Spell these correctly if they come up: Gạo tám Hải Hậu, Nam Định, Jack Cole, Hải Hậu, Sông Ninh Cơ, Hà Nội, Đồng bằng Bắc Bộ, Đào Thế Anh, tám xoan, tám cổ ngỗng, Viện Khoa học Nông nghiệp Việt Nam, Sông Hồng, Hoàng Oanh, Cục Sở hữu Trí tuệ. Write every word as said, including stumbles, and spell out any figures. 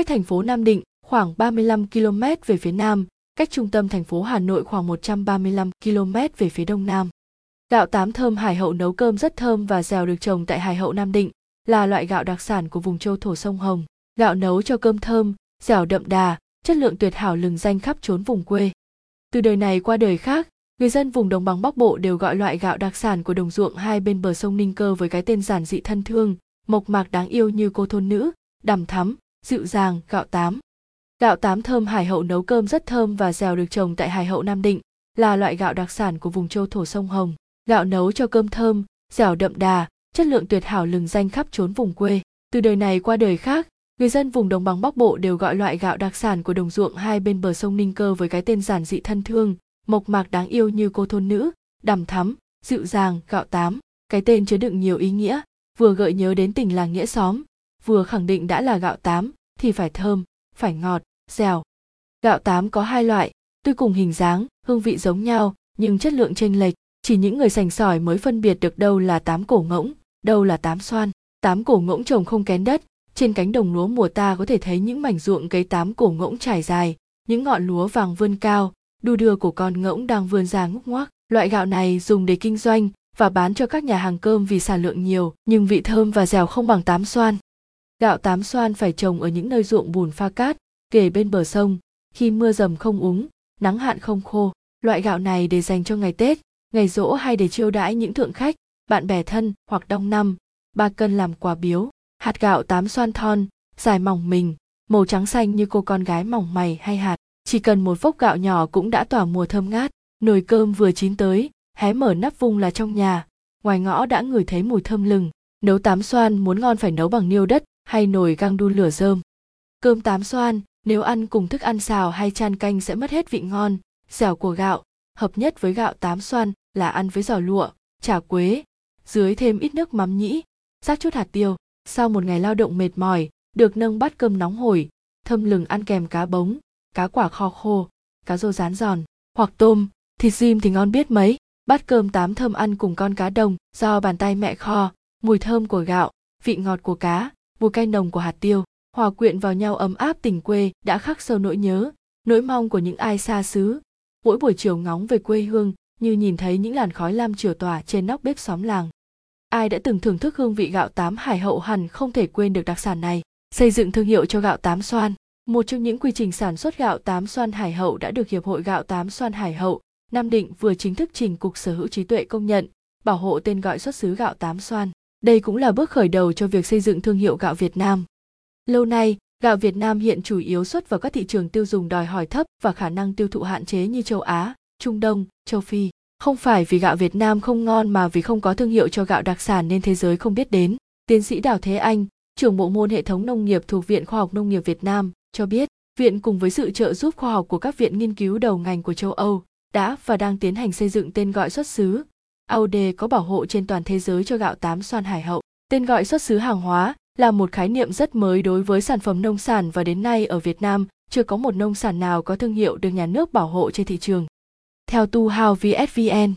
cách thành phố Nam Định khoảng ba mươi lăm ki lô mét về phía nam, cách trung tâm thành phố Hà Nội khoảng một trăm ba mươi lăm ki lô mét về phía đông nam. Gạo tám thơm Hải Hậu nấu cơm rất thơm và dẻo được trồng tại Hải Hậu Nam Định, là loại gạo đặc sản của vùng châu thổ sông Hồng. Gạo nấu cho cơm thơm, dẻo đậm đà, chất lượng tuyệt hảo lừng danh khắp chốn vùng quê. Từ đời này qua đời khác, người dân vùng Đồng bằng Bắc Bộ đều gọi loại gạo đặc sản của đồng ruộng hai bên bờ sông Ninh Cơ với cái tên giản dị thân thương, mộc mạc đáng yêu như cô thôn nữ, đằm thắm, dịu dàng, gạo tám. Gạo tám thơm Hải Hậu nấu cơm rất thơm và dẻo được trồng tại Hải Hậu Nam Định, là loại gạo đặc sản của vùng châu thổ sông Hồng. Gạo nấu cho cơm thơm, dẻo đậm đà, chất lượng tuyệt hảo lừng danh khắp chốn vùng quê. Từ đời này qua đời khác, người dân vùng Đồng bằng Bắc Bộ đều gọi loại gạo đặc sản của đồng ruộng hai bên bờ sông Ninh Cơ với cái tên giản dị thân thương, mộc mạc đáng yêu như cô thôn nữ, đằm thắm, dịu dàng, gạo tám. Cái tên chứa đựng nhiều ý nghĩa, vừa gợi nhớ đến tình làng nghĩa xóm, vừa khẳng định đã là gạo tám thì phải thơm, phải ngọt, dẻo. Gạo tám có hai loại, tuy cùng hình dáng, hương vị giống nhau nhưng chất lượng chênh lệch, chỉ những người sành sỏi mới phân biệt được đâu là tám cổ ngỗng, đâu là tám xoan. Tám cổ ngỗng trồng không kén đất, trên cánh đồng lúa mùa ta có thể thấy những mảnh ruộng cấy tám cổ ngỗng trải dài, những ngọn lúa vàng vươn cao, đu đưa của con ngỗng đang vươn ra ngúc ngoác. Loại gạo này dùng để kinh doanh và bán cho các nhà hàng cơm vì sản lượng nhiều, nhưng vị thơm và dẻo không bằng tám xoan. Gạo tám xoan phải trồng ở những nơi ruộng bùn pha cát, kề bên bờ sông, khi mưa dầm không úng, nắng hạn không khô. Loại gạo này để dành cho ngày Tết, ngày giỗ hay để chiêu đãi những thượng khách, bạn bè thân hoặc đông năm, ba cân làm quà biếu. Hạt gạo tám xoan thon, dài mỏng mình, màu trắng xanh như cô con gái mỏng mày hay hạt. Chỉ cần một vốc gạo nhỏ cũng đã tỏa mùa thơm ngát. Nồi cơm vừa chín tới, hé mở nắp vung là trong nhà, ngoài ngõ đã ngửi thấy mùi thơm lừng. Nấu tám xoan muốn ngon phải nấu bằng niêu đất hay nồi gang đun lửa rơm. Cơm tám xoan nếu ăn cùng thức ăn xào hay chan canh sẽ mất hết vị ngon, dẻo của gạo. Hợp nhất với gạo tám xoan là ăn với giò lụa, chả quế, dưới thêm ít nước mắm nhĩ, rắc chút hạt tiêu. Sau một ngày lao động mệt mỏi, được nâng bát cơm nóng hổi, thơm lừng ăn kèm cá bống, cá quả kho khô, cá rô rán giòn, hoặc tôm, thịt rim thì ngon biết mấy. Bát cơm tám thơm ăn cùng con cá đồng, do bàn tay mẹ kho, mùi thơm của gạo, vị ngọt của cá, mùi cay nồng của hạt tiêu, hòa quyện vào nhau ấm áp tình quê đã khắc sâu nỗi nhớ, nỗi mong của những ai xa xứ. Mỗi buổi chiều ngóng về quê hương như nhìn thấy những làn khói lam chiều tỏa trên nóc bếp xóm làng. Ai đã từng thưởng thức hương vị gạo tám Hải Hậu hẳn không thể quên được đặc sản này. Xây dựng thương hiệu cho gạo tám xoan, một trong những quy trình sản xuất gạo tám xoan Hải Hậu đã được Hiệp hội Gạo tám xoan Hải Hậu Nam Định vừa chính thức trình Cục Sở hữu Trí tuệ công nhận, bảo hộ tên gọi xuất xứ gạo tám xoan. Đây cũng là bước khởi đầu cho việc xây dựng thương hiệu gạo Việt Nam. Lâu nay, gạo Việt Nam hiện chủ yếu xuất vào các thị trường tiêu dùng đòi hỏi thấp và khả năng tiêu thụ hạn chế như châu Á, Trung Đông, châu Phi. Không phải vì gạo Việt Nam không ngon mà vì không có thương hiệu cho gạo đặc sản nên thế giới không biết đến. Tiến sĩ Đào Thế Anh, trưởng bộ môn hệ thống nông nghiệp thuộc Viện Khoa học Nông nghiệp Việt Nam, cho biết, Viện cùng với sự trợ giúp khoa học của các viện nghiên cứu đầu ngành của châu Âu, đã và đang tiến hành xây dựng tên gọi xuất xứ a o đê có bảo hộ trên toàn thế giới cho gạo tám xoan Hải Hậu. Tên gọi xuất xứ hàng hóa là một khái niệm rất mới đối với sản phẩm nông sản và đến nay ở Việt Nam chưa có một nông sản nào có thương hiệu được nhà nước bảo hộ trên thị trường. Theo tu hao vê ét vê en.